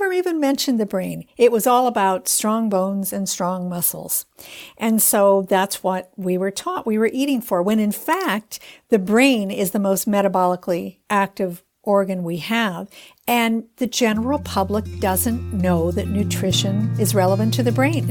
never even mentioned the brain. It was all about strong bones and strong muscles. And so that's what we were taught we were eating for, when in fact, the brain is the most metabolically active organ we have. And the general public doesn't know that nutrition is relevant to the brain.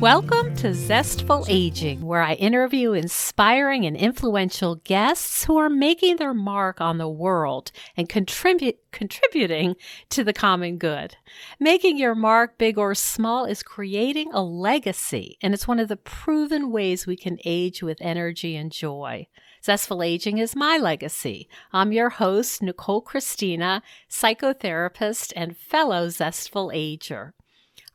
Welcome to Zestful Aging, where I interview inspiring and influential guests who are making their mark on the world and contributing to the common good. Making your mark, big or small, is creating a legacy, and it's one of the proven ways we can age with energy and joy. Zestful Aging is my legacy. I'm your host, Nicole Christina, psychotherapist and fellow Zestful Ager.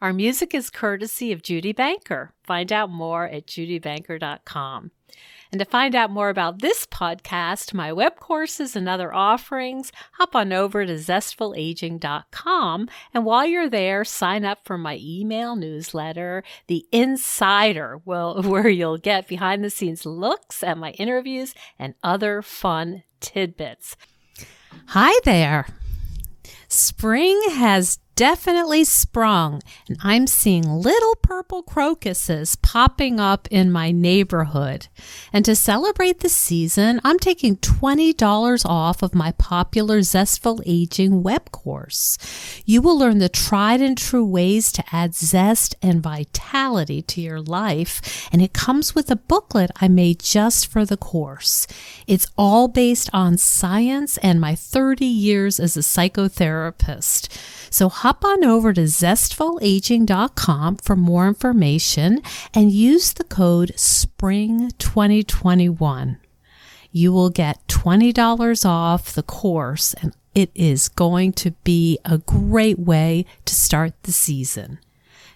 Our music is courtesy of Judy Banker. Find out more at judybanker.com. And to find out more about this podcast, my web courses, and other offerings, hop on over to zestfulaging.com. And while you're there, sign up for my email newsletter, The Insider, where you'll get behind-the-scenes looks at my interviews and other fun tidbits. Hi there. Spring has definitely sprung, and I'm seeing little purple crocuses popping up in my neighborhood. And to celebrate the season, I'm taking $20 off of my popular Zestful Aging web course. You will learn the tried and true ways to add zest and vitality to your life, and it comes with a booklet I made just for the course. It's all based on science and my 30 years as a psychotherapist. So hop on over to ZestfulAging.com for more information and use the code SPRING2021. You will get $20 off the course, and it is going to be a great way to start the season.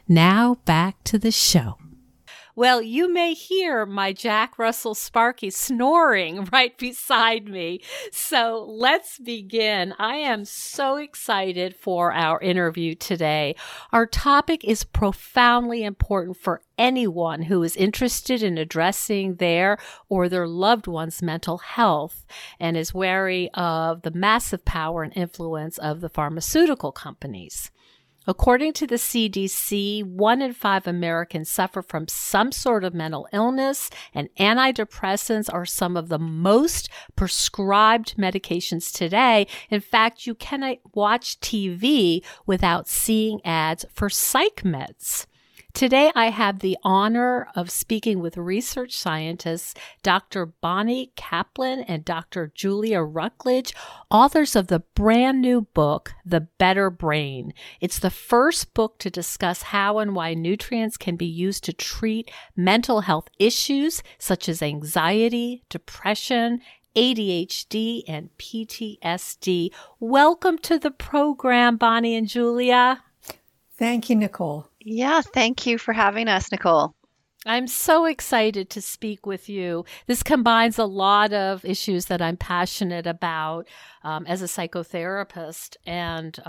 Now back to the show. Well, you may hear my Jack Russell Sparky snoring right beside me. So let's begin. I am so excited for our interview today. Our topic is profoundly important for anyone who is interested in addressing their or their loved one's mental health and is wary of the massive power and influence of the pharmaceutical companies. According to the CDC, 1 in 5 Americans suffer from some sort of mental illness, and antidepressants are some of the most prescribed medications today. In fact, you cannot watch TV without seeing ads for psych meds. Today, I have the honor of speaking with research scientists Dr. Bonnie Kaplan and Dr. Julia Rucklidge, authors of the brand new book, The Better Brain. It's the first book to discuss how and why nutrients can be used to treat mental health issues such as anxiety, depression, ADHD, and PTSD. Welcome to the program, Bonnie and Julia. Thank you, Nicole. Yeah, thank you for having us, Nicole. I'm so excited to speak with you. This combines a lot of issues that I'm passionate about as a psychotherapist and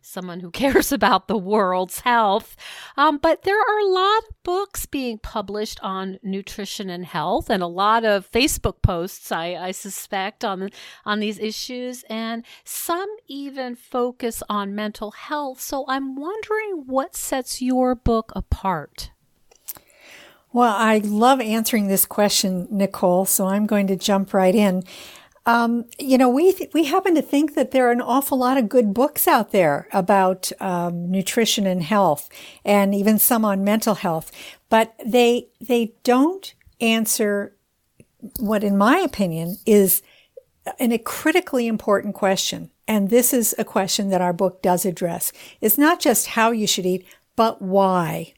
someone who cares about the world's health. But there are a lot of books being published on nutrition and health, and a lot of Facebook posts, I suspect, on these issues. And some even focus on mental health. So I'm wondering what sets your book apart. Well, I love answering this question, Nicole, so I'm going to jump right in. We happen to think that there are an awful lot of good books out there about nutrition and health, and even some on mental health, but they don't answer what, in my opinion, is a critically important question. And this is a question that our book does address. It's not just how you should eat, but why?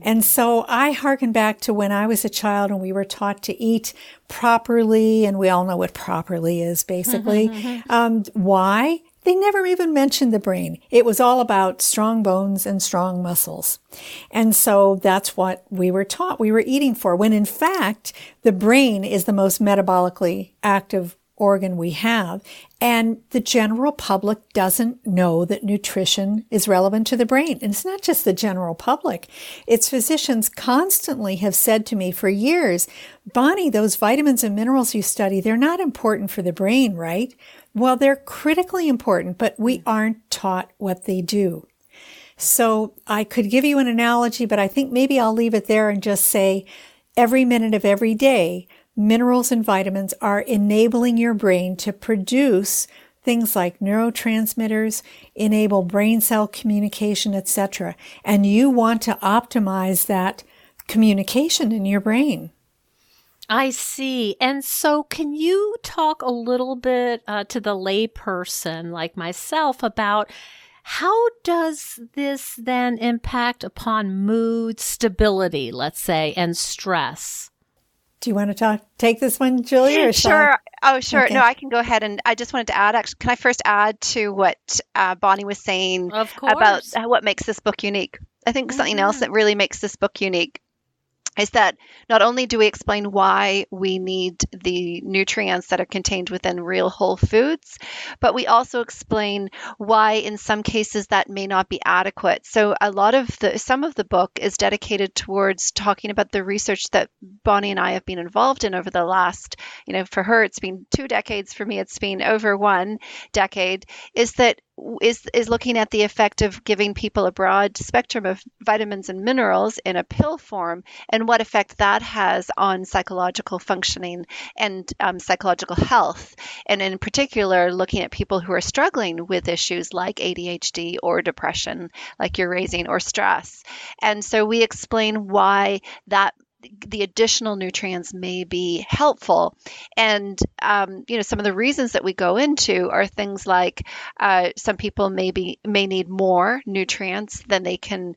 And so I hearken back to when I was a child and we were taught to eat properly, and we all know what properly is, basically. Why? They never even mentioned the brain. It was all about strong bones and strong muscles. And so that's what we were taught we were eating for, when in fact, the brain is the most metabolically active organ we have, and the general public doesn't know that nutrition is relevant to the brain. And it's not just the general public. It's physicians constantly have said to me for years, Bonnie, those vitamins and minerals you study, they're not important for the brain, right? Well, they're critically important, but we aren't taught what they do. So I could give you an analogy, but I think maybe I'll leave it there and just say every minute of every day, minerals and vitamins are enabling your brain to produce things like neurotransmitters, enable brain cell communication, etc. And you want to optimize that communication in your brain. I see. And so can you talk a little bit to the layperson like myself about how does this then impact upon mood stability, let's say, and stress? Do you want to take this one, Julia? Or sure. Oh, sure. Okay. No, I can go ahead. And I just wanted to add, actually, can I first add to what Bonnie was saying about what makes this book unique? I think something else that really makes this book unique is that not only do we explain why we need the nutrients that are contained within real whole foods, but we also explain why in some cases that may not be adequate. So some of the book is dedicated towards talking about the research that Bonnie and I have been involved in over the last, for her, it's been 2 decades. For me, it's been over 1 decade, is looking at the effect of giving people a broad spectrum of vitamins and minerals in a pill form and what effect that has on psychological functioning and psychological health. And in particular, looking at people who are struggling with issues like ADHD or depression, like you're raising, or stress. And so we explain why the additional nutrients may be helpful. And, some of the reasons that we go into are things like some people may need more nutrients than they can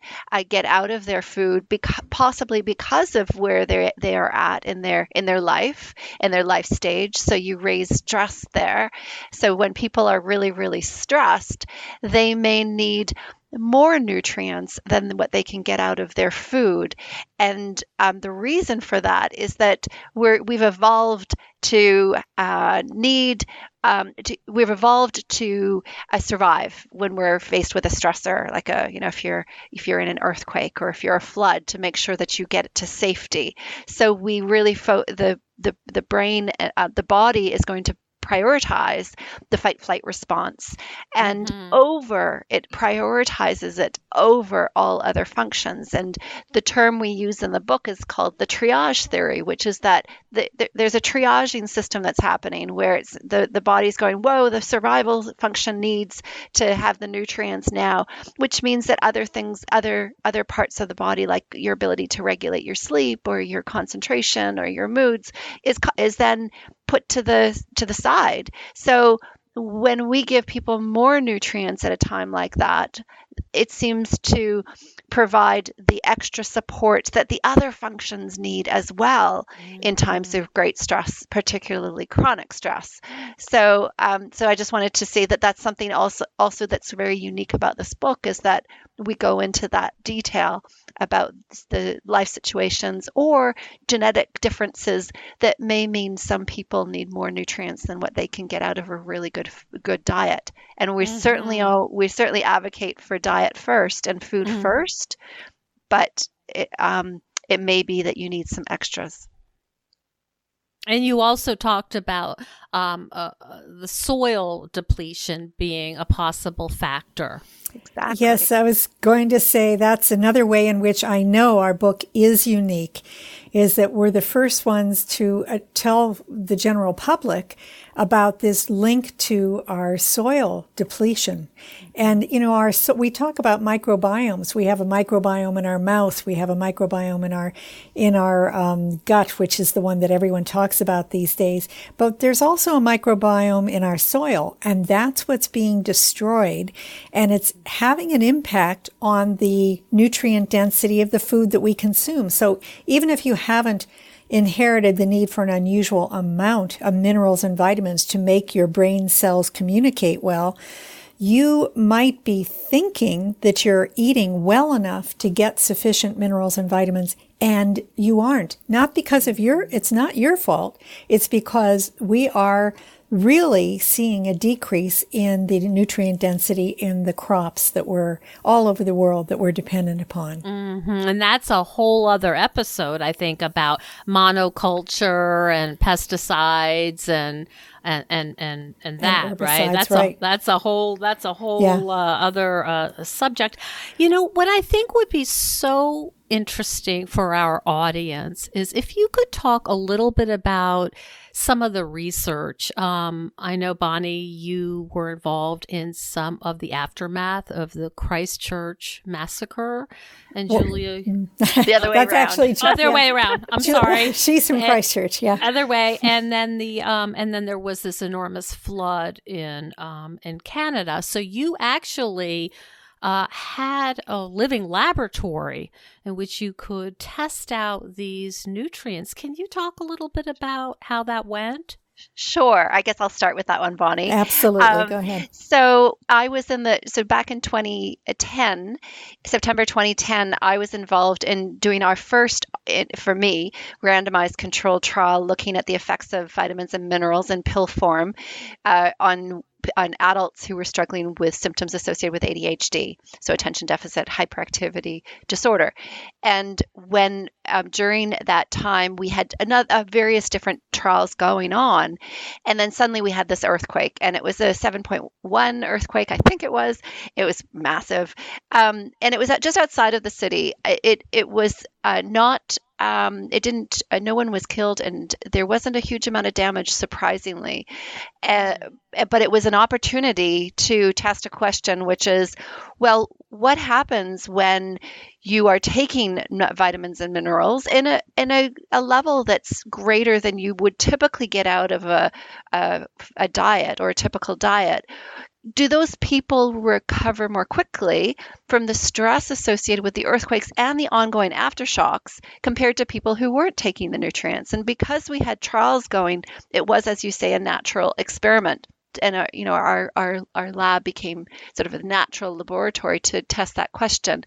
get out of their food, possibly because of where they are at in their life and their life stage. So you raise stress there. So when people are really, really stressed, they may need more nutrients than what they can get out of their food. And the reason for that is that we've evolved to survive when we're faced with a stressor, like if you're in an earthquake or if you're a flood, to make sure that you get to safety. So we really the brain, the body is going to prioritize the fight-flight response, and it prioritizes it over all other functions. And the term we use in the book is called the triage theory, which is that there's a triaging system that's happening where it's the body's going, whoa, the survival function needs to have the nutrients now, which means that other things, other parts of the body, like your ability to regulate your sleep or your concentration or your moods, is then put to the side. So when we give people more nutrients at a time like that, it seems to provide the extra support that the other functions need as well in times of great stress, particularly chronic stress. So, I just wanted to say that that's something also that's very unique about this book, is that we go into that detail about the life situations or genetic differences that may mean some people need more nutrients than what they can get out of a really good diet. And we certainly advocate for diet first and food first, but it may be that you need some extras. And you also talked about the soil depletion being a possible factor. Exactly. Yes, I was going to say that's another way in which I know our book is unique, is that we're the first ones to tell the general public about this link to our soil depletion. And, we talk about microbiomes. We have a microbiome in our mouth. We have a microbiome in our gut, which is the one that everyone talks about these days. But there's also a microbiome in our soil, and that's what's being destroyed. And it's having an impact on the nutrient density of the food that we consume. So even if you haven't inherited the need for an unusual amount of minerals and vitamins to make your brain cells communicate well, you might be thinking that you're eating well enough to get sufficient minerals and vitamins, and you aren't. Not because it's not your fault. It's because we are really seeing a decrease in the nutrient density in the crops that were all over the world that we're dependent upon. Mm-hmm. And that's a whole other episode, I think, about monoculture and pesticides and that, right? That's a whole other subject. You know, what I think would be so interesting for our audience is if you could talk a little bit about some of the research. I know, Bonnie, you were involved in some of the aftermath of the Christchurch massacre, and Julia, the other way around. That's actually the other way around. I'm sorry. She's from Christchurch, yeah. Other way, and then the and then there was this enormous flood in Canada. So you actually had a living laboratory in which you could test out these nutrients. Can you talk a little bit about how that went? Sure. I guess I'll start with that one, Bonnie. Absolutely. Go ahead. So I was back in September 2010, I was involved in doing our first, for me, randomized controlled trial looking at the effects of vitamins and minerals in pill form on adults who were struggling with symptoms associated with ADHD, so attention deficit hyperactivity disorder. And when during that time, we had various different trials going on, and then suddenly we had this earthquake, and it was a 7.1 earthquake, I think it was. It was massive, and it was just outside of the city. It was not. No one was killed, and there wasn't a huge amount of damage, surprisingly. But it was an opportunity to test a question, which is, well, what happens when you are taking vitamins and minerals in a level that's greater than you would typically get out of a diet or a typical diet? Do those people recover more quickly from the stress associated with the earthquakes and the ongoing aftershocks compared to people who weren't taking the nutrients? And because we had trials going, it was, as you say, a natural experiment. And our lab became sort of a natural laboratory to test that question.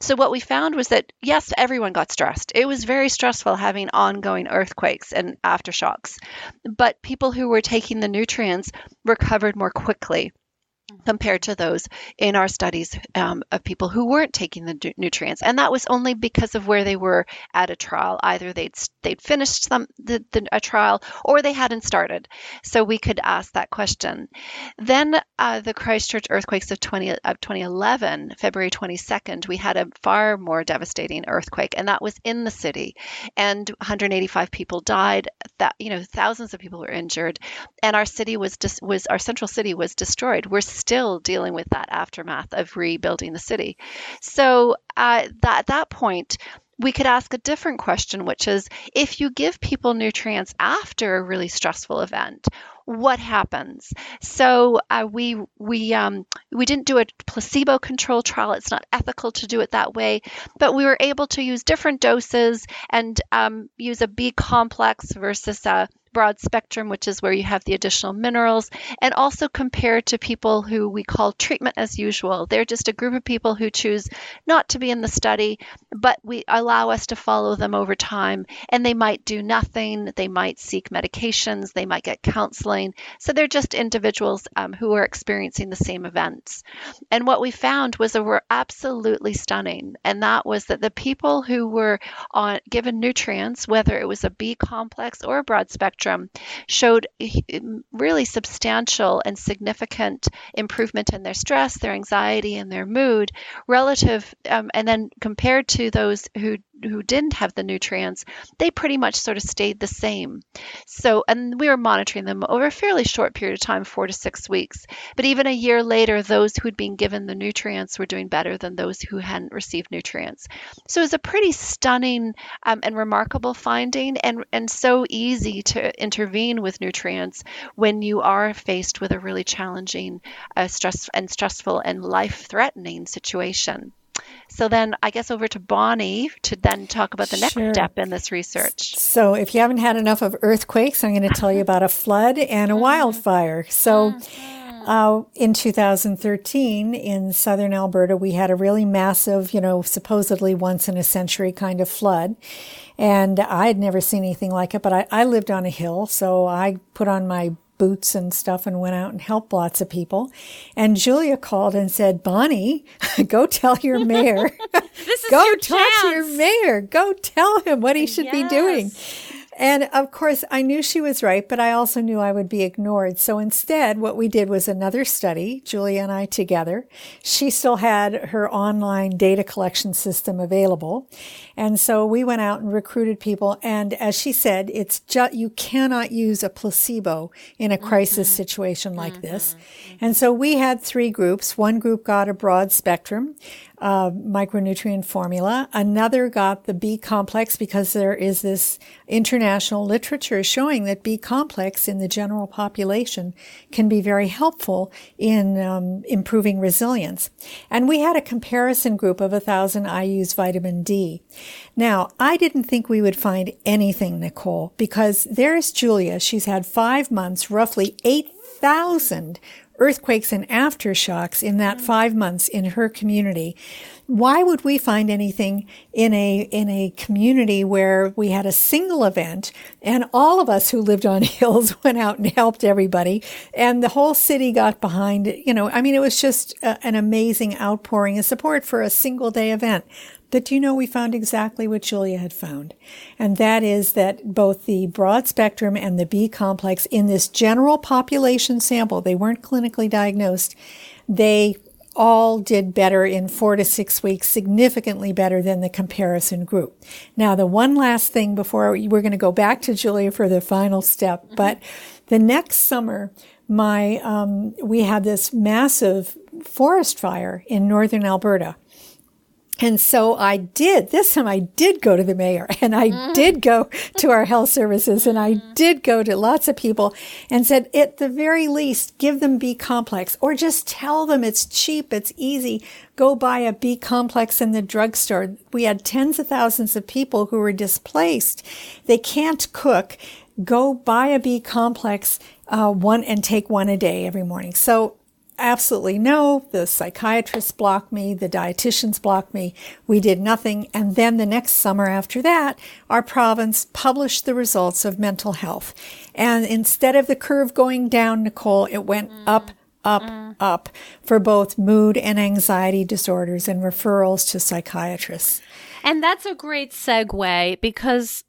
So what we found was that, yes, everyone got stressed. It was very stressful having ongoing earthquakes and aftershocks. But people who were taking the nutrients recovered more quickly compared to those in our studies of people who weren't taking the nutrients. And that was only because of where they were at a trial. Either they'd finished a trial, or they hadn't started. So we could ask that question. Then the Christchurch earthquakes of 2011, February 22nd, we had a far more devastating earthquake, and that was in the city. And 185 people died. That, thousands of people were injured, and our city was our central city was destroyed. We're still dealing with that aftermath of rebuilding the city. So at that point, we could ask a different question, which is, if you give people nutrients after a really stressful event, what happens? So we didn't do a placebo control trial. It's not ethical to do it that way, but we were able to use different doses and use a B complex versus a broad spectrum, which is where you have the additional minerals, and also compared to people who we call treatment as usual. They're just a group of people who choose not to be in the study, but we allow us to follow them over time, and they might do nothing. They might seek medications. They might get counseling. So they're just individuals who are experiencing the same events. And what we found was that were absolutely stunning. And that was that the people who were given nutrients, whether it was a B complex or a broad spectrum, showed really substantial and significant improvement in their stress, their anxiety, and their mood relative. And then compared to those who didn't have the nutrients, they pretty much sort of stayed the same. So, and we were monitoring them over a fairly short period of time, 4 to 6 weeks. But even a year later, those who'd been given the nutrients were doing better than those who hadn't received nutrients. So it was a pretty stunning and remarkable finding, and so easy to intervene with nutrients when you are faced with a really challenging, stressful and life-threatening situation. So then I guess over to Bonnie to then talk about the next step in this research. So if you haven't had enough of earthquakes, I'm going to tell you about a flood and a wildfire. So in 2013 in southern Alberta, we had a really massive, supposedly once in a century kind of flood. And I had never seen anything like it, but I lived on a hill, so I put on my boots and stuff and went out and helped lots of people. And Julia called and said, Bonnie, go tell your mayor. This is go your talk chance. To your mayor. Go tell him what he should be doing. And of course, I knew she was right, but I also knew I would be ignored. So instead, what we did was another study, Julia and I together. She still had her online data collection system available. And so we went out and recruited people. And as she said, it's just, you cannot use a placebo in a crisis situation like this. And so we had three groups. One group got a broad spectrum micronutrient formula. Another got the B complex because there is this international literature showing that B complex in the general population can be very helpful in improving resilience. And we had a comparison group of 1,000 IUs vitamin D. Now, I didn't think we would find anything, Nicole, because there's Julia. She's had 5 months, roughly 8,000 earthquakes and aftershocks in that 5 months in her community. Why would we find anything in a community where we had a single event and all of us who lived on hills went out and helped everybody and the whole city got behind it? You know, I mean, it was just an amazing outpouring of support for a single day event. But do you know we found exactly what Julia had found? And that is that both the broad spectrum and the B complex in this general population sample, they weren't clinically diagnosed, they all did better in 4 to 6 weeks, significantly better than the comparison group. Now, the one last thing before we're going to go back to Julia for the final step, but the next summer, we had this massive forest fire in northern Alberta. And so this time I did go to the mayor and I did go to our health services and I did go to lots of people and said, at the very least, give them B complex or just tell them it's cheap, it's easy. Go buy a B complex in the drugstore. We had tens of thousands of people who were displaced. They can't cook. Go buy a B complex, one and take one a day every morning. So absolutely no. The psychiatrists blocked me. The dietitians blocked me. We did nothing. And then the next summer after that, our province published the results of mental health. And instead of the curve going down, Nicole, it went up for both mood and anxiety disorders and referrals to psychiatrists. And that's a great segue because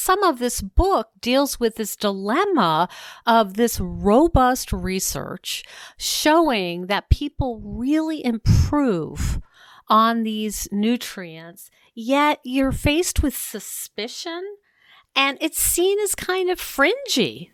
some of this book deals with this dilemma of this robust research showing that people really improve on these nutrients, yet you're faced with suspicion and it's seen as kind of fringy.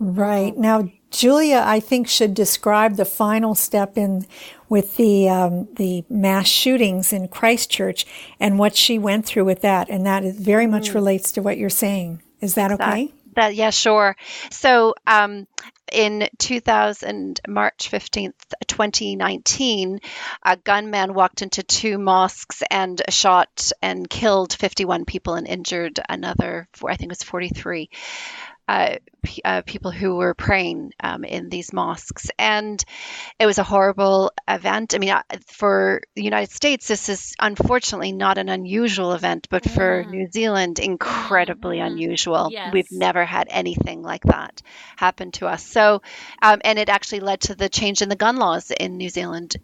Right. Now, Julia, I think, should describe the final step in with the mass shootings in Christchurch and what she went through with that. And that is very much relates to what you're saying. Is that okay? Yeah, sure. So in March 15th, 2019, a gunman walked into two mosques and shot and killed 51 people and injured another, I think it was 43. People who were praying in these mosques. And it was a horrible event. I mean, for the United States, this is unfortunately not an unusual event, but for New Zealand, incredibly unusual. Yes. We've never had anything like that happen to us. So, and it actually led to the change in the gun laws in New Zealand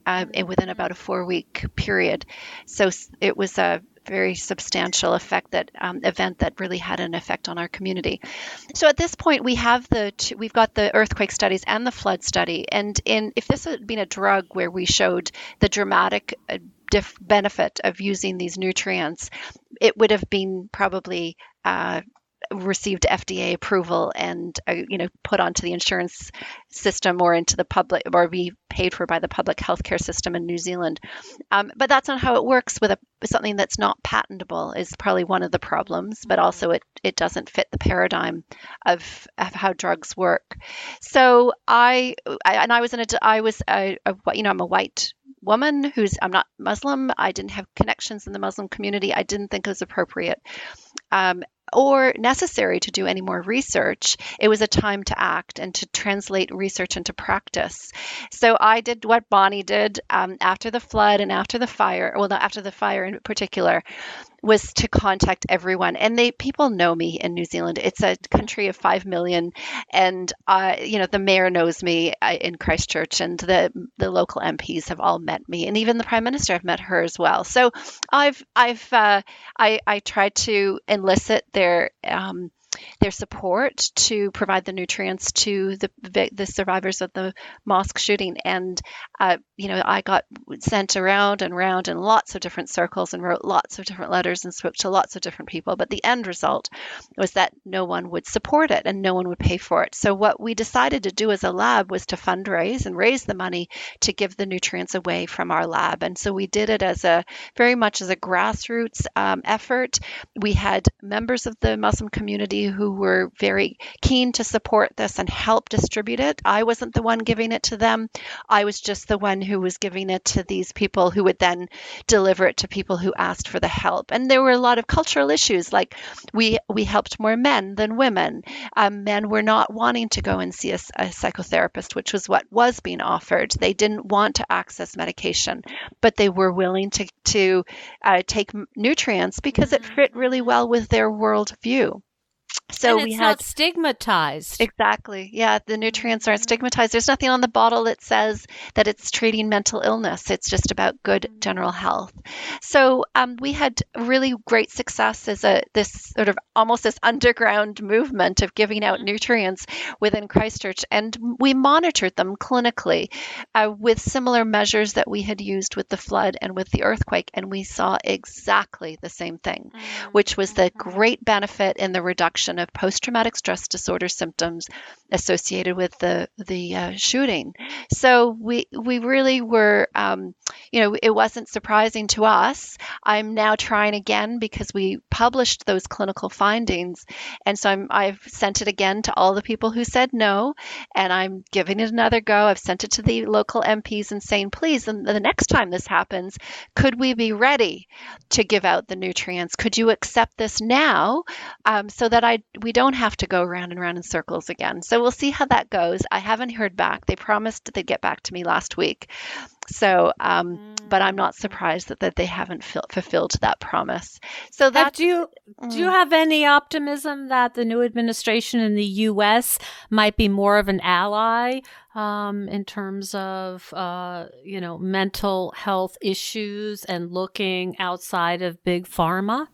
within about a 4-week period. So it was a very substantial event that really had an effect on our community. So at this point, we have we've got the earthquake studies and the flood study. And if this had been a drug where we showed the dramatic benefit of using these nutrients, it would have been probably received FDA approval and put onto the insurance system or into the public or be paid for by the public healthcare system in New Zealand. But that's not how it works with something that's not patentable is probably one of the problems, but also it doesn't fit the paradigm of how drugs work. So I'm a white woman I'm not Muslim. I didn't have connections in the Muslim community. I didn't think it was appropriate or necessary to do any more research. It was a time to act and to translate research into practice. So I did what Bonnie did after the flood and after the fire, in particular. was to contact everyone. And people know me in New Zealand. It's a country of 5 million, and the mayor knows me in Christchurch, and the local MPs have all met me, and even the Prime Minister, I've met her as well. So I try to elicit their support to provide the nutrients to the survivors of the mosque shooting. And, I got sent around and around in lots of different circles and wrote lots of different letters and spoke to lots of different people. But the end result was that no one would support it and no one would pay for it. So what we decided to do as a lab was to fundraise and raise the money to give the nutrients away from our lab. And so we did it as very much as a grassroots effort. We had members of the Muslim community who were very keen to support this and help distribute it. I wasn't the one giving it to them. I was just the one who was giving it to these people who would then deliver it to people who asked for the help. And there were a lot of cultural issues, like we helped more men than women. Men were not wanting to go and see a psychotherapist, which was what was being offered. They didn't want to access medication, but they were willing to take nutrients because it fit really well with their worldview. So and it's not stigmatized. Exactly. Yeah. The nutrients aren't stigmatized. There's nothing on the bottle that says that it's treating mental illness. It's just about good general health. So we had really great success as this sort of almost this underground movement of giving out nutrients within Christchurch. And we monitored them clinically with similar measures that we had used with the flood and with the earthquake. And we saw exactly the same thing, which was the great benefit in the reduction of post-traumatic stress disorder symptoms associated with the shooting. So we really were, it wasn't surprising to us. I'm now trying again because we published those clinical findings. And so I've sent it again to all the people who said no, and I'm giving it another go. I've sent it to the local MPs and saying, please, and the next time this happens, could we be ready to give out the nutrients? Could you accept this now so that we don't have to go round and round in circles again? So we'll see how that goes. I haven't heard back. They promised they'd get back to me last week. So, but I'm not surprised that they haven't fulfilled that promise. So that do you have any optimism that the new administration in the U.S. might be more of an ally in terms of mental health issues and looking outside of big pharma?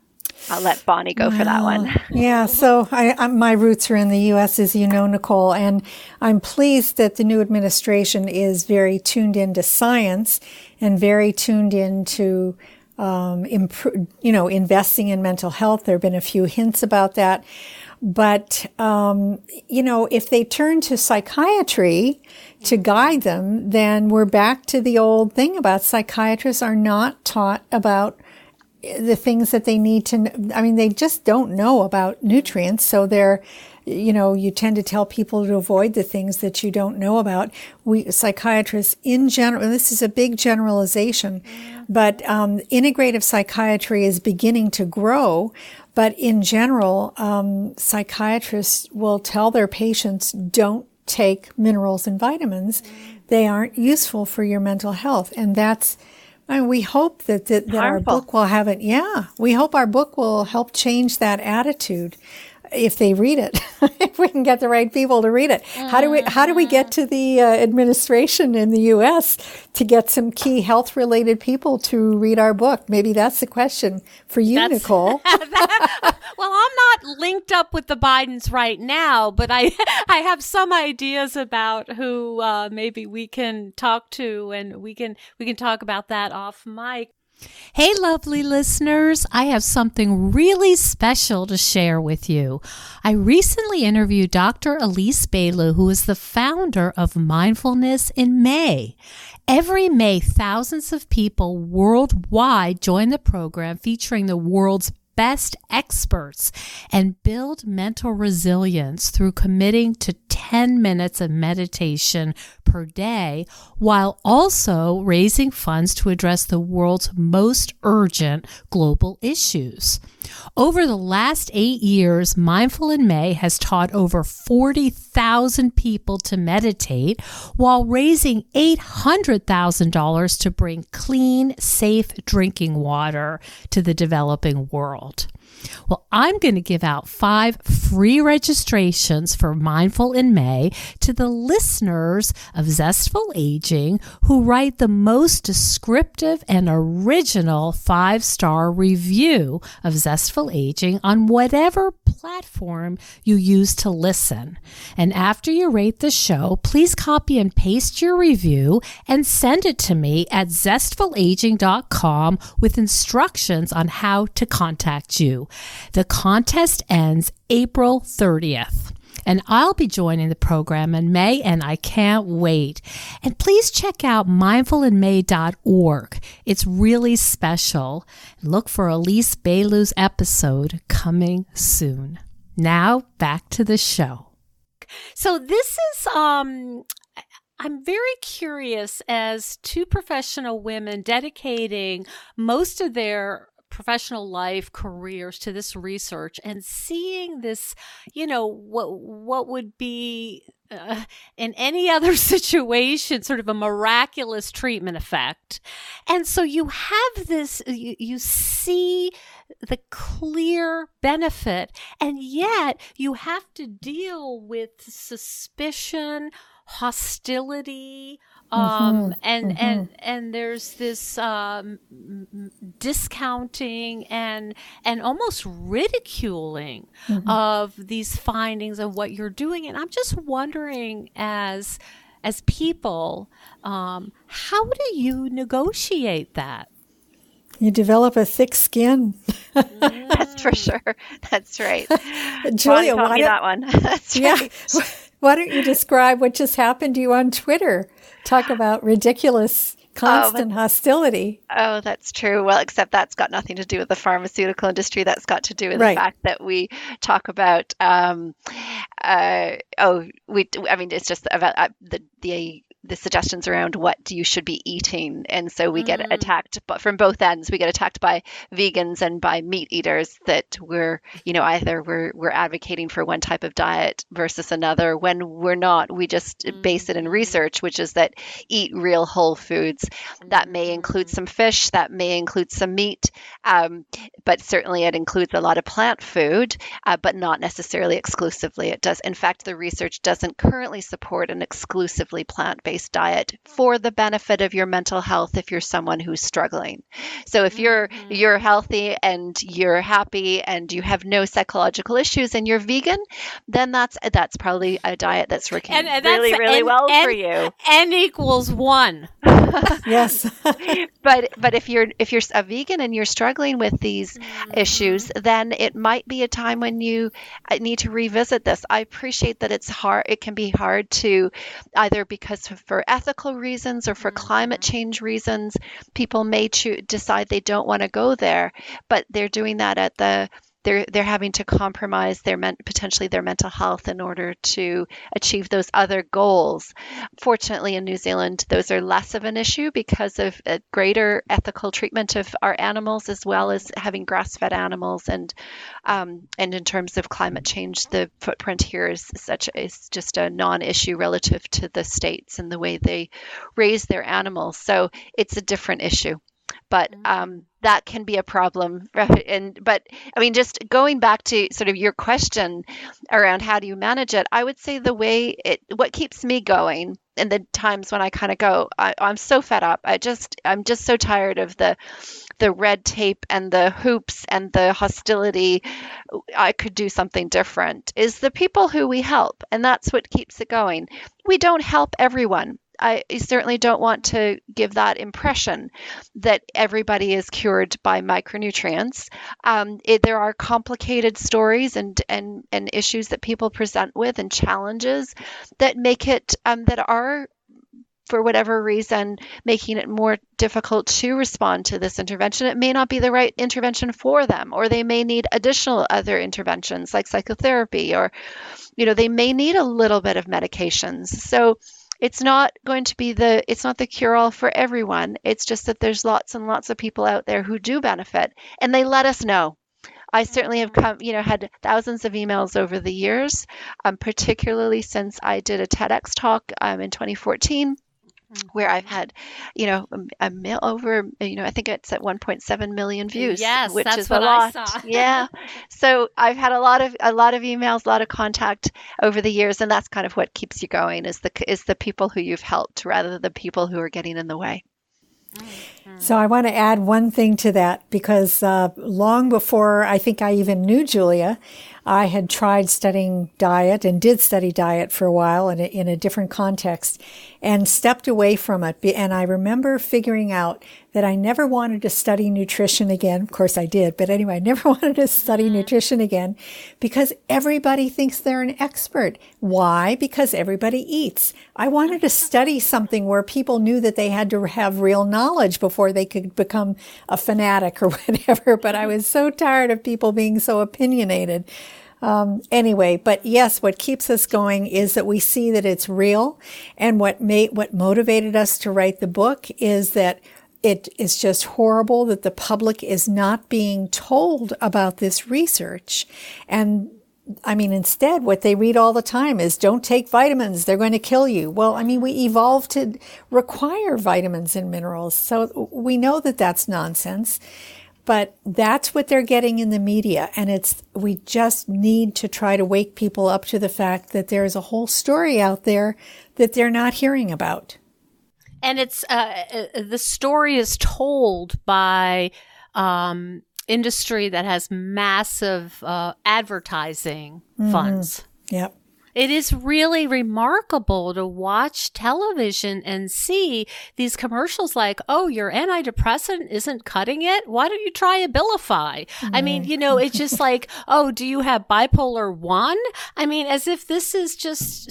I'll let Bonnie go for that one. Yeah, so my roots are in the U.S., as you know, Nicole, and I'm pleased that the new administration is very tuned into science and very tuned into investing in mental health. There have been a few hints about that. But, if they turn to psychiatry to guide them, then we're back to the old thing about psychiatrists are not taught about the things that they need to know. I mean, they just don't know about nutrients. So they're, you tend to tell people to avoid the things that you don't know about. We psychiatrists in general, this is a big generalization, but integrative psychiatry is beginning to grow. But in general, psychiatrists will tell their patients, don't take minerals and vitamins. They aren't useful for your mental health. And that's, we hope that our book will have it. Yeah, we hope our book will help change that attitude if they read it, if we can get the right people to read it. How do we get to the administration in the U.S. to get some key health-related people to read our book? Maybe that's the question for you, Nicole. Well, I'm not linked up with the Bidens right now, but I have some ideas about who maybe we can talk to, and we can talk about that off mic. Hey, lovely listeners, I have something really special to share with you. I recently interviewed Dr. Elise Bayle, who is the founder of Mindfulness in May. Every May, thousands of people worldwide join the program featuring the world's best experts and build mental resilience through committing to 10 minutes of meditation per day, while also raising funds to address the world's most urgent global issues. Over the last 8 years, Mindful in May has taught over 40,000 people to meditate while raising $800,000 to bring clean, safe drinking water to the developing world. Well, I'm going to give out 5 free registrations for Mindful in May to the listeners of Zestful Aging who write the most descriptive and original 5-star review of Zestful Aging on whatever platform you use to listen. And after you rate the show, please copy and paste your review and send it to me at ZestfulAging.com with instructions on how to contact you. The contest ends April 30th, and I'll be joining the program in May, and I can't wait. And please check out mindfulinmay.org. It's really special. Look for Elise Baylou's episode coming soon. Now, back to the show. So this is, I'm very curious as two professional women dedicating most of their professional life careers to this research and seeing this, you know, what would be in any other situation sort of a miraculous treatment effect. And so you have this, you see the clear benefit, and yet you have to deal with suspicion, hostility, and there's this discounting and almost ridiculing of these findings of what you're doing. And I'm just wondering, as people, how do you negotiate that? You develop a thick skin. That's for sure. That's right. Julia, Bonnie taught me that one. That's right. Yeah. Why don't you describe what just happened to you on Twitter? Talk about ridiculous, constant hostility. Oh, that's true. Well, except that's got nothing to do with the pharmaceutical industry. That's got to do with the fact that we talk about, it's just about the suggestions around what you should be eating. And so we get attacked, but from both ends, we get attacked by vegans and by meat eaters that we're, you know, either we're advocating for one type of diet versus another when we're not. We just base it in research, which is that eat real whole foods. That may include some fish, that may include some meat, but certainly it includes a lot of plant food, but not necessarily exclusively. It does. In fact, the research doesn't currently support an exclusively plant-based diet for the benefit of your mental health if you're someone who's struggling. So if you're healthy and you're happy and you have no psychological issues and you're vegan, then that's probably a diet that's working really well for you. N equals 1. Yes. But if you're a vegan and you're struggling with these issues, then it might be a time when you need to revisit this. I appreciate that it's hard. It can be hard to, either because for ethical reasons or for climate change reasons, people may decide they don't want to go there, but they're doing that at they're having to compromise potentially their mental health in order to achieve those other goals. Fortunately, in New Zealand, those are less of an issue because of a greater ethical treatment of our animals, as well as having grass-fed animals. And in terms of climate change, the footprint here is just a non-issue relative to the states and the way they raise their animals. So it's a different issue. But that can be a problem. But I mean, just going back to sort of your question around how do you manage it, I would say what keeps me going and the times when I kind of go, I'm so fed up. I'm just so tired of the red tape and the hoops and the hostility. I could do something different, is the people who we help. And that's what keeps it going. We don't help everyone. I certainly don't want to give that impression that everybody is cured by micronutrients. There are complicated stories and issues that people present with and challenges that make it that are for whatever reason, making it more difficult to respond to this intervention. It may not be the right intervention for them, or they may need additional other interventions like psychotherapy, or, you know, they may need a little bit of medications. So it's not going to be it's not the cure-all for everyone. It's just that there's lots and lots of people out there who do benefit, and they let us know. I certainly have had thousands of emails over the years, particularly since I did a TEDx talk in 2014. Where I've had, I think it's at 1.7 million views, which that's is what a lot. I saw. Yeah. So I've had a lot of emails, a lot of contact over the years. And that's kind of what keeps you going is the people who you've helped rather than the people who are getting in the way. So I want to add one thing to that, because long before I think I even knew Julia, I had tried studying diet and did study diet for a while in a different context and stepped away from it. And I remember figuring out that I never wanted to study nutrition again. Of course I did, but anyway, I never wanted to study nutrition again because everybody thinks they're an expert. Why? Because everybody eats. I wanted to study something where people knew that they had to have real knowledge before they could become a fanatic or whatever, but I was so tired of people being so opinionated. Anyway, but yes, what keeps us going is that we see that it's real. And what motivated us to write the book is that it is just horrible that the public is not being told about this research. And I mean, instead, what they read all the time is don't take vitamins. They're going to kill you. Well, I mean, we evolved to require vitamins and minerals. So we know that that's nonsense. But that's what they're getting in the media. And we just need to try to wake people up to the fact that there is a whole story out there that they're not hearing about. And it's, the story is told by, industry that has massive, advertising funds. Yep. It is really remarkable to watch television and see these commercials like, oh, your antidepressant isn't cutting it? Why don't you try Abilify? Mm-hmm. I mean, it's just like, oh, do you have bipolar 1? I mean, as if this is just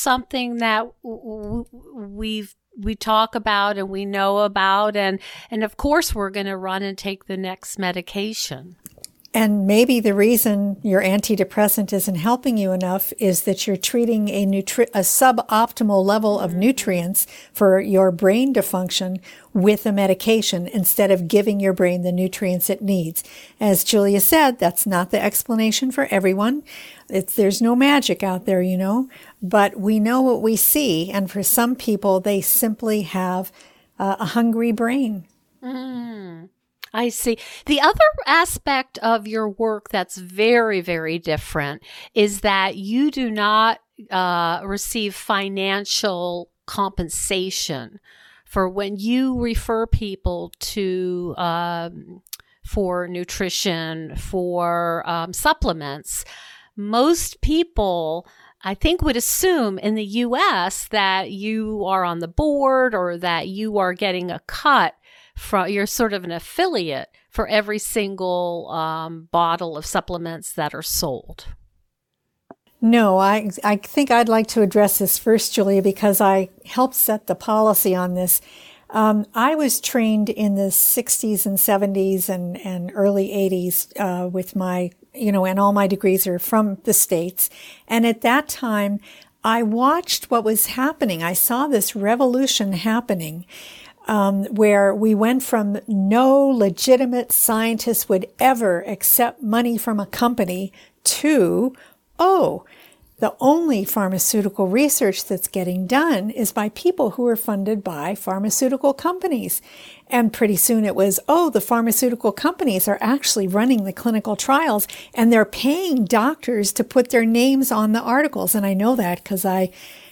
something that we talk about and we know about. And of course, we're going to run and take the next medication. And maybe the reason your antidepressant isn't helping you enough is that you're treating a suboptimal level of nutrients for your brain to function with a medication instead of giving your brain the nutrients it needs. As Julia said, that's not the explanation for everyone. There's no magic out there, but we know what we see. And for some people, they simply have a hungry brain. Mm. I see. The other aspect of your work that's very, very different is that you do not receive financial compensation for when you refer people to for nutrition, for supplements. Most people, I think, would assume in the U.S. that you are on the board or that you are getting a cut. You're sort of an affiliate for every single bottle of supplements that are sold. No, I think I'd like to address this first, Julia, because I helped set the policy on this. I was trained in the 60s and 70s and early 80s with my, and all my degrees are from the States. And at that time, I watched what was happening. I saw this revolution happening. Where we went from no legitimate scientist would ever accept money from a company to, the only pharmaceutical research that's getting done is by people who are funded by pharmaceutical companies. And pretty soon it was, the pharmaceutical companies are actually running the clinical trials and they're paying doctors to put their names on the articles. And I know that because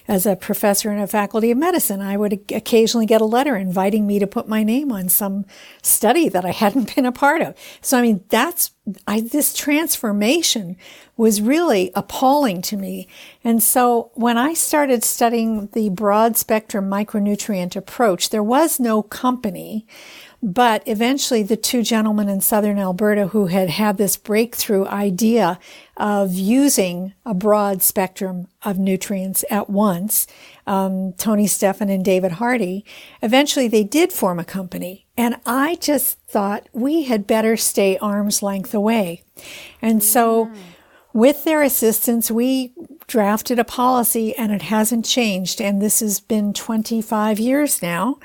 as a professor in a faculty of medicine, I would occasionally get a letter inviting me to put my name on some study that I hadn't been a part of. So, I mean, this transformation was really appalling to me. And so when I started studying the broad spectrum micronutrient approach, there was no company But eventually the two gentlemen in southern Alberta who had had this breakthrough idea of using a broad spectrum of nutrients at once, Tony Stephan and David Hardy, eventually they did form a company. And I just thought we had better stay arm's length away. And so with their assistance, we drafted a policy and it hasn't changed. And this has been 25 years now.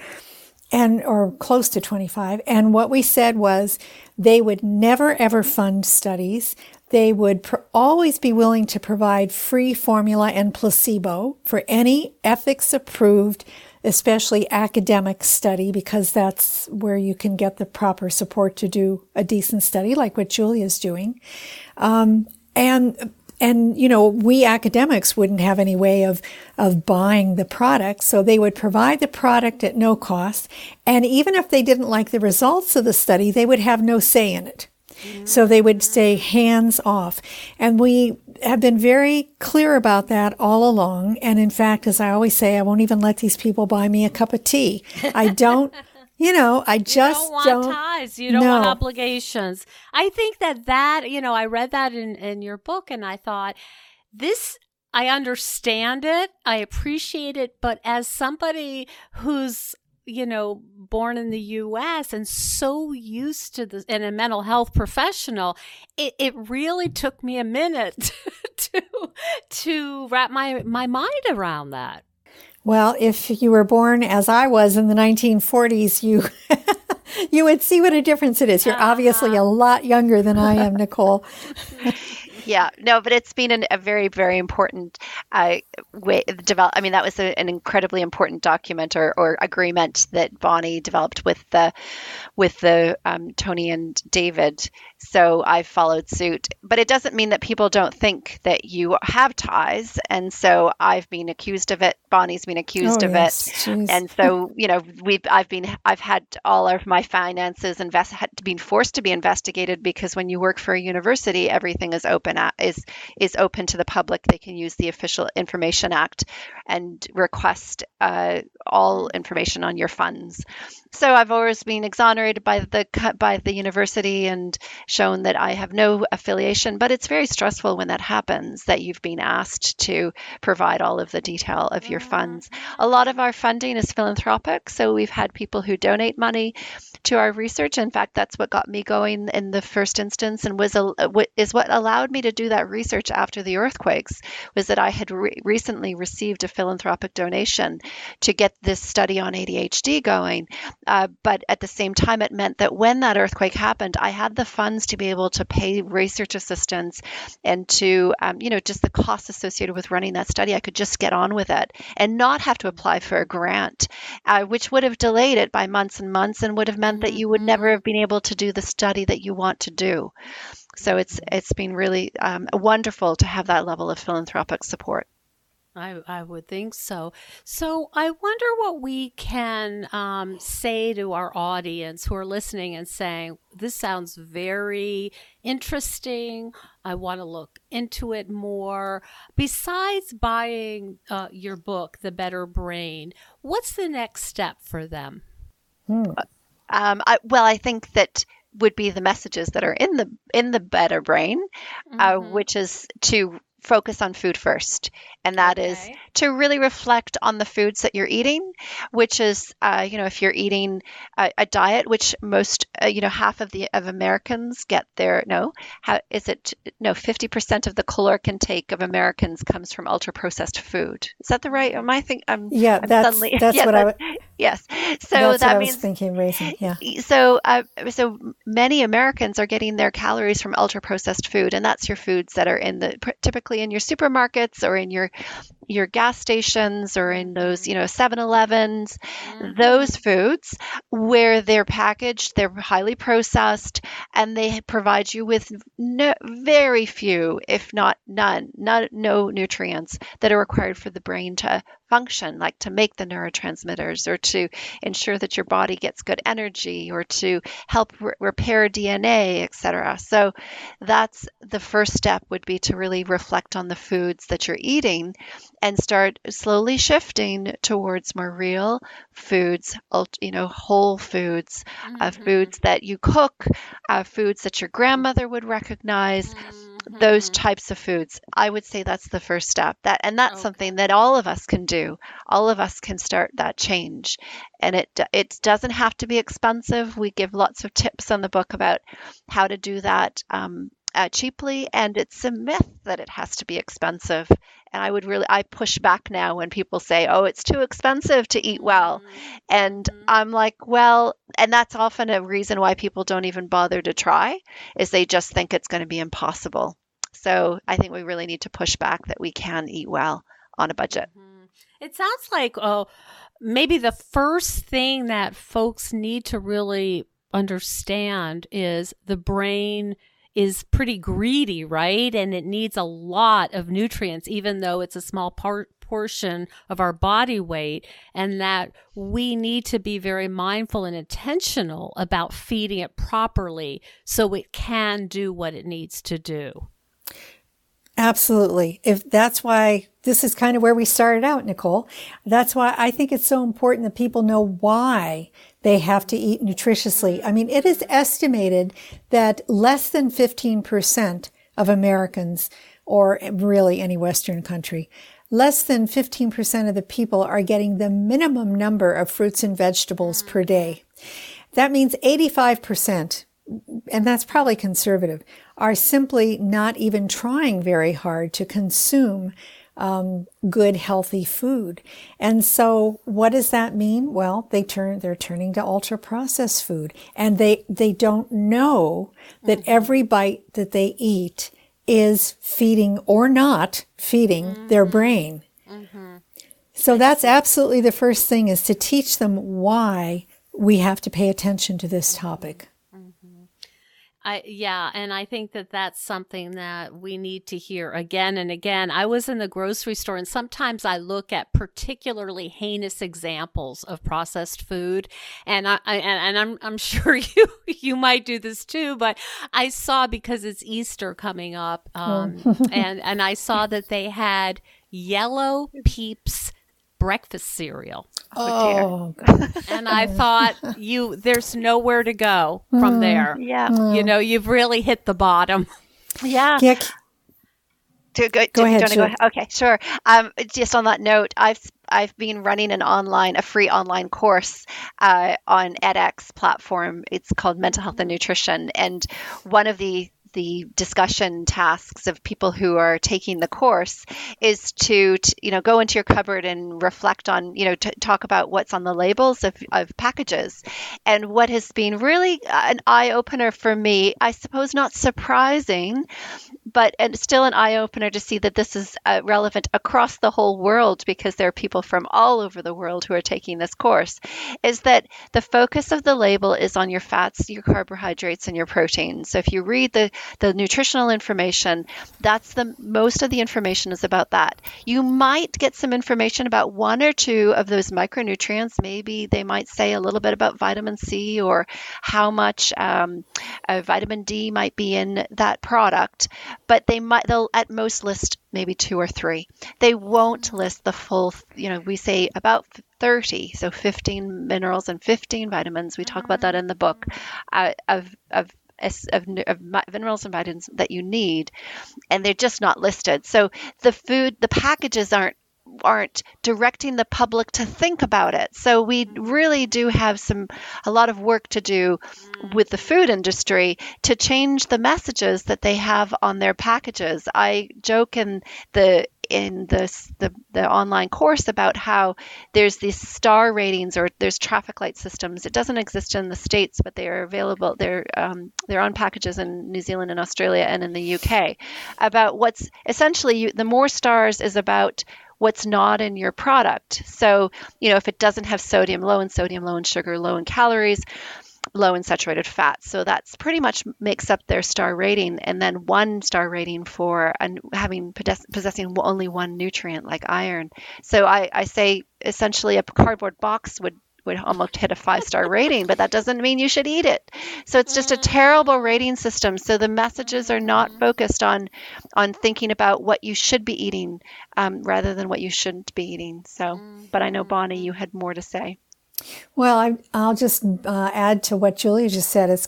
And, or close to 25. And what we said was they would never ever fund studies. They would always be willing to provide free formula and placebo for any ethics approved, especially academic study, because that's where you can get the proper support to do a decent study like what Julia's doing. And, you know, we academics wouldn't have any way of buying the product. So they would provide the product at no cost. And even if they didn't like the results of the study, they would have no say in it. Mm-hmm. So they would stay hands off. And we have been very clear about that all along. And in fact, as I always say, I won't even let these people buy me a cup of tea. I don't. You know, I just don't want ties. You don't want obligations. I think that, you know, I read that in your book and I thought this, I understand it. I appreciate it. But as somebody who's, you know, born in the U.S. and so used to this and a mental health professional, it really took me a minute to wrap my mind around that. Well, if you were born as I was in the 1940s, you would see what a difference it is. You're obviously a lot younger than I am, Nicole. Yeah, no, but it's been a very, very important way develop. I mean, that was an incredibly important document or agreement that Bonnie developed with the Tony and David. So I followed suit, but it doesn't mean that people don't think that you have ties. And so I've been accused of it. Bonnie's been accused of it, geez. And so you know I've had all of my finances been forced to be investigated because when you work for a university, everything is open. Is open to the public. They can use the Official Information Act and request all information on your funds. So I've always been exonerated by the university and shown that I have no affiliation. But it's very stressful when that happens, that you've been asked to provide all of the detail of your funds. A lot of our funding is philanthropic, so we've had people who donate money to our research. In fact, that's what got me going in the first instance, and is what allowed me to do that research after the earthquakes, was that I had recently received a philanthropic donation to get this study on ADHD going. But at the same time, it meant that when that earthquake happened, I had the funds to be able to pay research assistants and to, just the costs associated with running that study. I could just get on with it and not have to apply for a grant, which would have delayed it by months and months and would have meant that you would never have been able to do the study that you want to do. So it's been really wonderful to have that level of philanthropic support. I would think so. So I wonder what we can say to our audience who are listening and saying, this sounds very interesting. I want to look into it more. Besides buying your book, The Better Brain, what's the next step for them? I think that would be the messages that are in the Better Brain, which is to focus on food first. And that is to really reflect on the foods that you're eating, which is, if you're eating a diet, which most, half of Americans get their, 50% of the caloric intake of Americans comes from ultra processed food. Is that the right? Am I think I'm yeah, I'm that's suddenly, that's yeah, what that's, I would, yes. So that I means was thinking raising. Yeah. So many Americans are getting their calories from ultra processed food, and that's your foods that are typically in your supermarkets or in your gas stations or in those, 7-Elevens, those foods where they're packaged, they're highly processed, and they provide you with very few, if not none, no nutrients that are required for the brain to function, like to make the neurotransmitters or to ensure that your body gets good energy or to help repair DNA, etc. So that's the first step, would be to really reflect on the foods that you're eating and start slowly shifting towards more real foods, you know, whole foods, foods that you cook, foods that your grandmother would recognize, those types of foods. I would say that's the first step. That's something that all of us can do. All of us can start that change. And it doesn't have to be expensive. We give lots of tips in the book about how to do that cheaply. And it's a myth that it has to be expensive. And I push back now when people say, oh, it's too expensive to eat well. And I'm like, well, and that's often a reason why people don't even bother to try, is they just think it's going to be impossible. So I think we really need to push back that we can eat well on a budget. It sounds like, maybe the first thing that folks need to really understand is the brain is pretty greedy, right? And it needs a lot of nutrients, even though it's a small portion of our body weight, and that we need to be very mindful and intentional about feeding it properly so it can do what it needs to do. Absolutely. If that's why this is kind of where we started out, Nicole. That's why I think it's so important that people know why they have to eat nutritiously. I mean, it is estimated that less than 15% of Americans, or really any Western country, less than 15% of the people are getting the minimum number of fruits and vegetables per day. That means 85%, and that's probably conservative, are simply not even trying very hard to consume good, healthy food. And so what does that mean? Well, they're turning to ultra-processed food, and they don't know that every bite that they eat is feeding or not feeding their brain. So that's absolutely the first thing, is to teach them why we have to pay attention to this topic. And I think that that's something that we need to hear again and again. I was in the grocery store, and sometimes I look at particularly heinous examples of processed food, and I'm sure you might do this too. But I saw, because it's Easter coming up, and I saw that they had Yellow Peeps breakfast cereal. Oh, God. And I thought, there's nowhere to go from there. Yeah. You know, you've really hit the bottom. Yeah. Yeah. Go ahead. Okay, sure. Just on that note, I've been running a free online course on edX platform. It's called Mental Health and Nutrition. And one of the discussion tasks of people who are taking the course is to go into your cupboard and reflect on, talk about what's on the labels of packages. And what has been really an eye-opener for me, I suppose not surprising, but it's still an eye-opener to see that this is relevant across the whole world, because there are people from all over the world who are taking this course, is that the focus of the label is on your fats, your carbohydrates, and your protein. So if you read the nutritional information, that's the most of the information is about that. You might get some information about one or two of those micronutrients. Maybe they might say a little bit about vitamin C, or how much vitamin D might be in that product, but they'll at most list maybe two or three. They won't list the full, we say about 30, so 15 minerals and 15 vitamins. We talk about that in the book, of minerals and vitamins that you need, and they're just not listed. So the packages aren't directing the public to think about it. So we really do have a lot of work to do with the food industry to change the messages that they have on their packages. I joke in the online course about how there's these star ratings, or there's traffic light systems. It doesn't exist in the States, but they are available. They're on packages in New Zealand and Australia and in the UK. About what's essentially the more stars is about what's not in your product. So if it doesn't have sodium, low in sugar, low in calories, low in saturated fat. So that's pretty much makes up their star rating, and then one star rating for possessing only one nutrient like iron. So I say essentially a cardboard box would would almost hit a 5-star rating, but that doesn't mean you should eat it. So it's just a terrible rating system. So the messages are not focused on thinking about what you should be eating rather than what you shouldn't be eating. So, but I know, Bonnie, you had more to say. Well, I'll just add to what Julia just said. It's,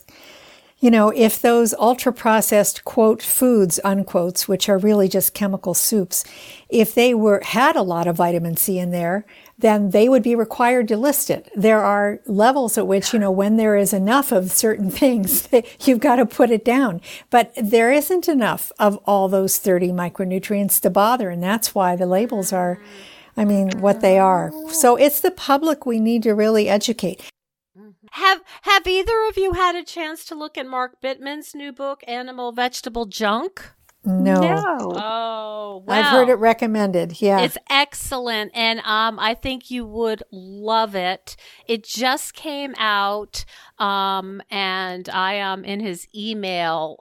you know, if those ultra-processed, quote, foods, unquotes, which are really just chemical soups, if they had a lot of vitamin C in there, then they would be required to list it. There are levels at which, you know, when there is enough of certain things, you've got to put it down. But there isn't enough of all those 30 micronutrients to bother, and that's why the labels are, I mean, what they are. So it's the public we need to really educate. Have either of you had a chance to look at Mark Bittman's new book, Animal Vegetable Junk? No. Oh, wow. I've heard it recommended. Yeah. It's excellent. And I think you would love it. It just came out. And I am in his email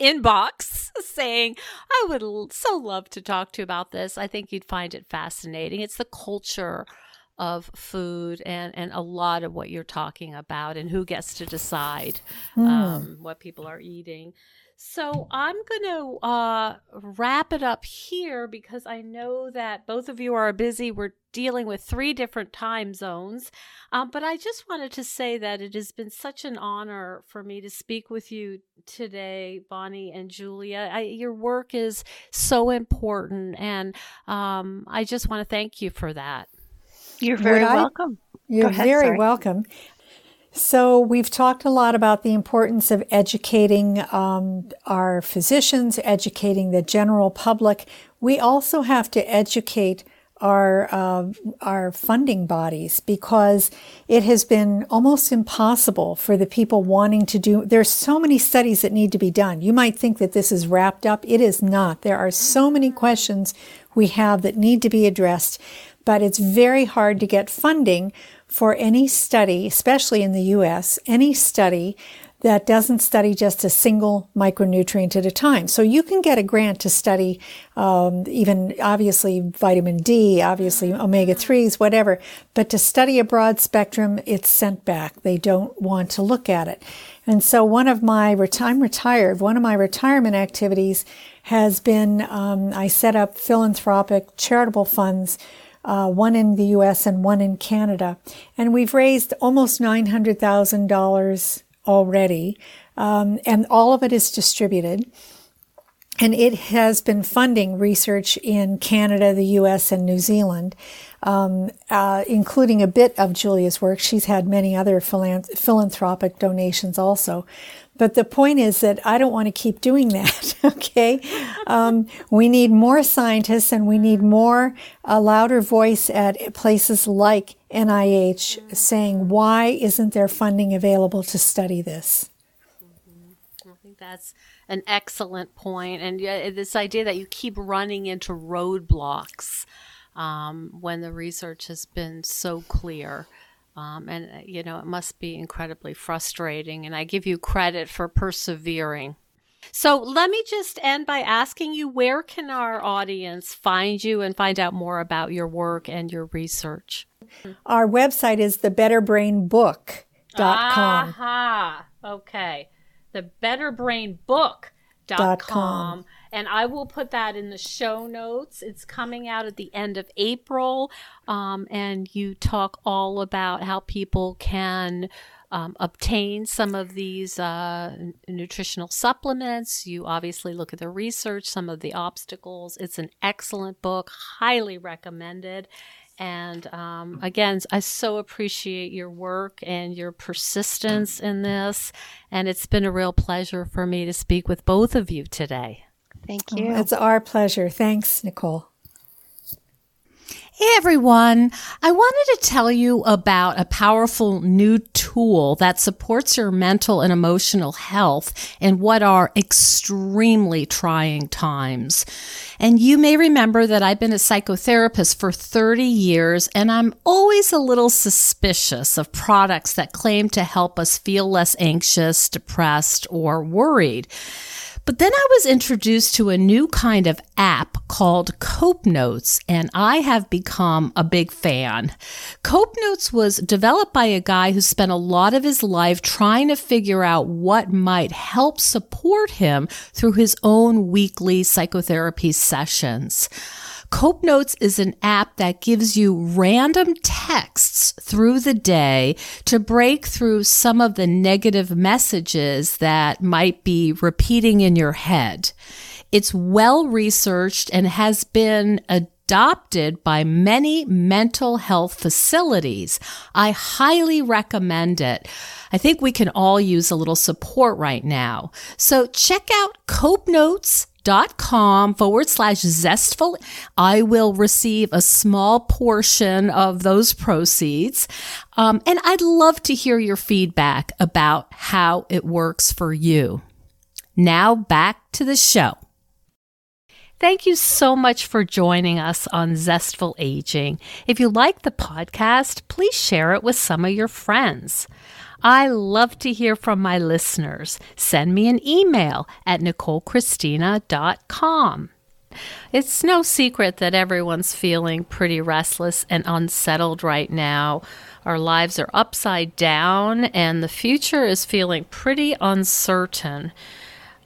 inbox saying, I would so love to talk to you about this. I think you'd find it fascinating. It's the culture of food and a lot of what you're talking about and who gets to decide what people are eating. So I'm going to wrap it up here because I know that both of you are busy. We're dealing with 3 different time zones. But I just wanted to say that it has been such an honor for me to speak with you today, Bonnie and Julia. Your work is so important, and I just want to thank you for that. You're very welcome. You're very welcome. So we've talked a lot about the importance of educating our physicians, educating the general public. We also have to educate our funding bodies because it has been almost impossible for the people wanting to do. There's so many studies that need to be done. You might think that this is wrapped up. It is not. There are so many questions we have that need to be addressed, but it's very hard to get funding for any study, especially in the U.S., any study that doesn't study just a single micronutrient at a time. So you can get a grant to study even obviously vitamin D, obviously omega-3s, whatever, but to study a broad spectrum, it's sent back. They don't want to look at it. And so one of my retirement activities has been I set up philanthropic charitable funds, one in the U.S. and one in Canada. And we've raised almost $900,000 already, and all of it is distributed. And it has been funding research in Canada, the U.S., and New Zealand, including a bit of Julia's work. She's had many other philanthropic donations also. But the point is that I don't want to keep doing that, okay? We need more scientists, and we need a louder voice at places like NIH saying, why isn't there funding available to study this? I think that's an excellent point. And this idea that you keep running into roadblocks when the research has been so clear. And, you know, it must be incredibly frustrating. And I give you credit for persevering. So let me just end by asking you, where can our audience find you and find out more about your work and your research? Our website is thebetterbrainbook.com. Aha, okay. Thebetterbrainbook.com. And I will put that in the show notes. It's coming out at the end of April. And you talk all about how people can obtain some of these nutritional supplements. You obviously look at the research, some of the obstacles. It's an excellent book, highly recommended. And again, I so appreciate your work and your persistence in this. And it's been a real pleasure for me to speak with both of you today. Thank you. Oh, it's our pleasure. Thanks, Nicole. Hey, everyone. I wanted to tell you about a powerful new tool that supports your mental and emotional health in what are extremely trying times. And you may remember that I've been a psychotherapist for 30 years, and I'm always a little suspicious of products that claim to help us feel less anxious, depressed, or worried. But then I was introduced to a new kind of app called Cope Notes, and I have become a big fan. Cope Notes was developed by a guy who spent a lot of his life trying to figure out what might help support him through his own weekly psychotherapy sessions. Cope Notes is an app that gives you random texts through the day to break through some of the negative messages that might be repeating in your head. It's well-researched and has been adopted by many mental health facilities. I highly recommend it. I think we can all use a little support right now. So check out copenotes.com/zestful. I will receive a small portion of those proceeds. And I'd love to hear your feedback about how it works for you. Now back to the show. Thank you so much for joining us on Zestful Aging. If you like the podcast, please share it with some of your friends. I love to hear from my listeners. Send me an email at NicoleChristina.com. It's no secret that everyone's feeling pretty restless and unsettled right now. Our lives are upside down and the future is feeling pretty uncertain.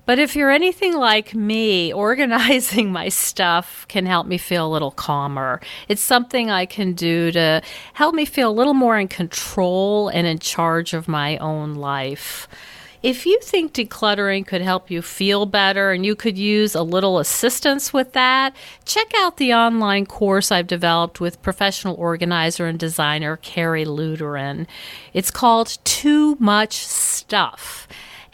But if you're anything like me, organizing my stuff can help me feel a little calmer. It's something I can do to help me feel a little more in control and in charge of my own life. If you think decluttering could help you feel better and you could use a little assistance with that, check out the online course I've developed with professional organizer and designer Carrie Lutheran. It's called Too Much Stuff.